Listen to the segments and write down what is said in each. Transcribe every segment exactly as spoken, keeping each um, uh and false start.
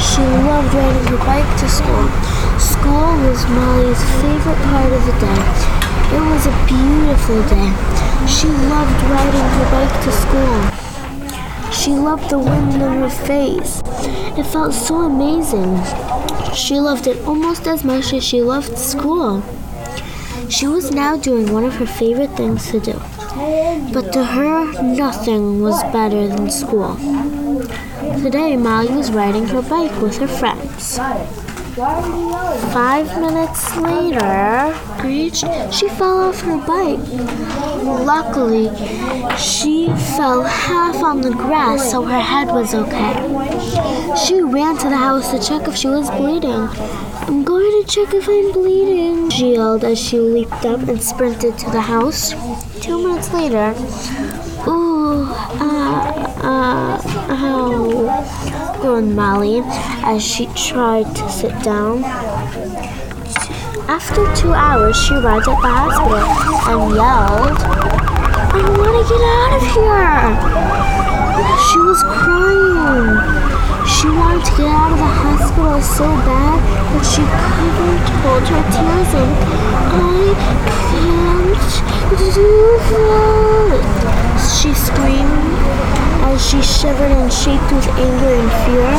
She loved riding her bike to school. School was Molly's favorite part of the day. It was a beautiful day. She loved riding her bike to school. She loved the wind in her face. It felt so amazing. She loved it almost as much as she loved school. She was now doing one of her favorite things to do. But to her, nothing was better than school. Today, Molly was riding her bike with her friends. Five minutes later, she fell off her bike. Luckily, she fell half on the grass, so her head was okay. She ran to the house to check if she was bleeding. "I'm going to check if I'm bleeding," she yelled as she leaped up and sprinted to the house. Two minutes later, "Ooh, ah, ah, ow," groaned Molly as she tried to sit down. After two hours, she arrived at the hospital and yelled, "I want to get out of here!" She was crying. She wanted to get out of the hospital so bad that she couldn't hold her tears in. "I can't do that," she screamed as she shivered and shook with anger and fear.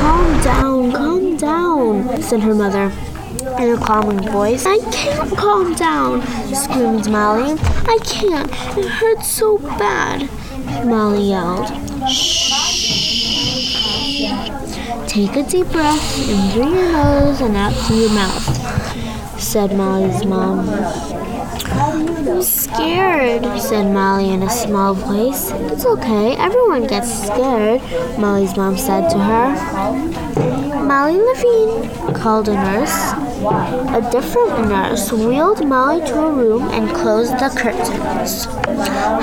"Calm down, calm down," said her mother in a calming voice. "I can't calm down," screamed Molly. "I can't. It hurts so bad," Molly yelled. "Shh. Take a deep breath in through your nose and out through your mouth," said Molly's mom. "I'm scared," said Molly in a small voice. "It's okay, everyone gets scared," Molly's mom said to her. "Molly Levine," called a nurse. A different nurse wheeled Molly to a room and closed the curtains.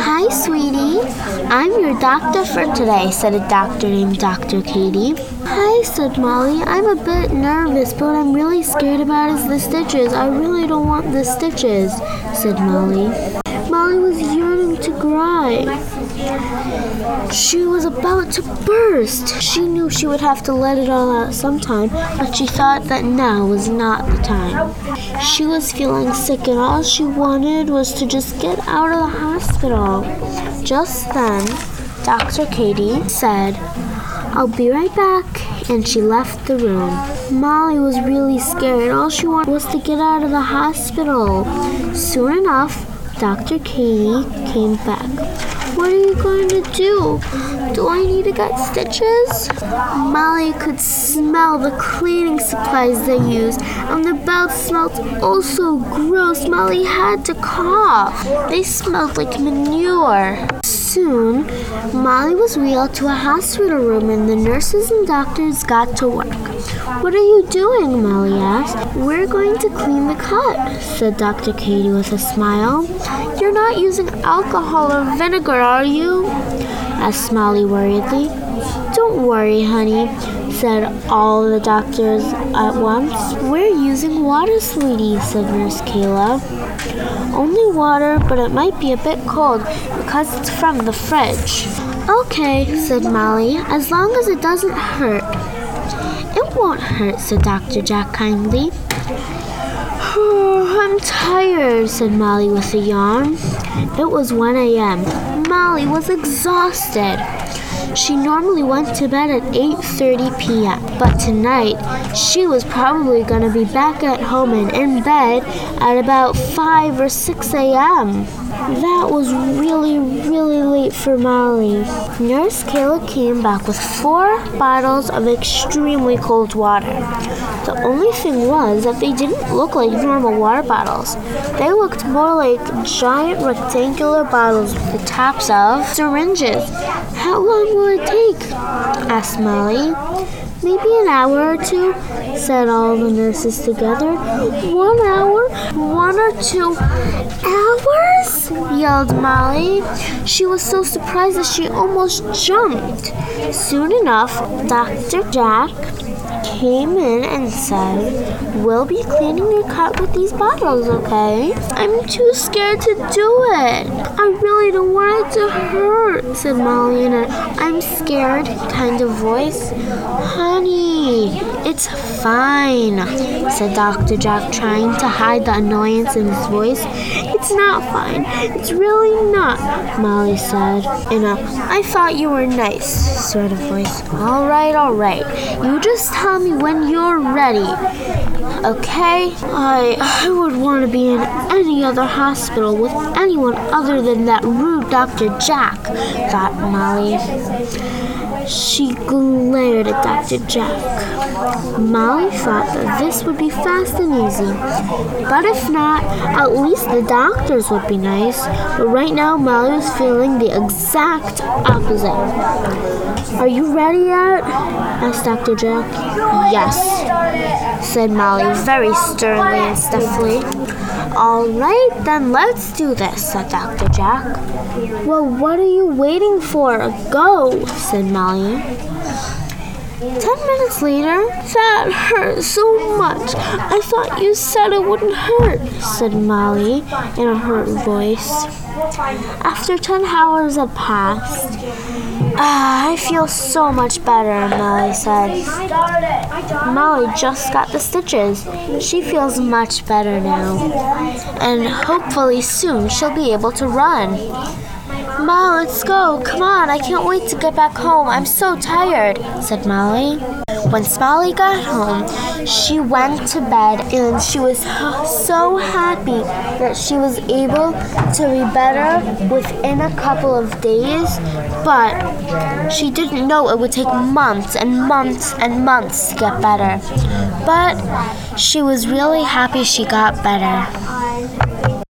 "Hi, sweetie. I'm your doctor for today," said a doctor named Doctor Katie. "Hi," said Molly. "I'm a bit nervous, but what I'm really scared about is the stitches. I really don't want the stitches," said Molly. Molly was yearning to cry. She was about to burst. She knew she would have to let it all out sometime, but she thought that now was not the time. She was feeling sick, and all she wanted was to just get out of the hospital. Just then, Doctor Katie said, "I'll be right back," and she left the room. Molly was really scared. All she wanted was to get out of the hospital. Soon enough, Doctor Katie came back. "What are you going to do? Do I need to get stitches?" Molly could smell the cleaning supplies they used, and the belt smelled also gross. Molly had to cough. They smelled like manure. Soon, Molly was wheeled to a hospital room, and the nurses and doctors got to work. "What are you doing?" Molly asked. "We're going to clean the cut," said Doctor Katie with a smile. "You're not using alcohol or vinegar, are you?" asked Molly worriedly. "Don't worry, honey," said all the doctors at once. "We're using water, sweetie," said Nurse Kayla. "Only water, but it might be a bit cold because it's from the fridge." "Okay," said Molly, "as long as it doesn't hurt." "It won't hurt," said Doctor Jack kindly. "I'm tired," said Molly with a yawn. It was one a.m. Molly was exhausted. She normally went to bed at eight thirty p.m., but tonight she was probably going to be back at home and in bed at about five or six a.m. That was really, really late for Molly. Nurse Kayla came back with four bottles of extremely cold water. The only thing was that they didn't look like normal water bottles. They looked more like giant rectangular bottles with the tops of syringes. "How long will it take?" asked Molly. "Maybe an hour or two," said all the nurses together. One hour? One or two hours?" yelled Molly. She was so surprised that she almost jumped. Soon enough, Doctor Jack came in and said, "We'll be cleaning your cut with these bottles, okay?" "I'm too scared to do it. I really don't want it to hurt," said Molly in an "I'm scared" kind of voice. "Honey, it's fine," said Doctor Jack, trying to hide the annoyance in his voice. "It's not fine. It's really not," Molly said in a "I thought you were nice" sort of voice. "All right, all right. You just tell me when you're ready, okay? I, I would want to be in any other hospital with anyone other than that rude Doctor Jack," thought Molly. She glared at Doctor Jack. Molly thought that this would be fast and easy. But if not, at least the doctors would be nice. But right now, Molly was feeling the exact opposite. "Are you ready yet?" asked Doctor Jack. "Yes," said Molly very sternly and stiffly. "All right, then let's do this," said Doctor Jack. "Well, what are you waiting for? Go," said Molly. Ten minutes later, "That hurt so much. I thought you said it wouldn't hurt," said Molly in a hurt voice. After ten hours had passed, "Ah, I feel so much better," Molly said. Molly just got the stitches. She feels much better now. And hopefully soon she'll be able to run. "Ma, let's go. Come on, I can't wait to get back home. I'm so tired," said Molly. Once Molly got home, she went to bed and she was so happy that she was able to be better within a couple of days, but she didn't know it would take months and months and months to get better. But she was really happy she got better.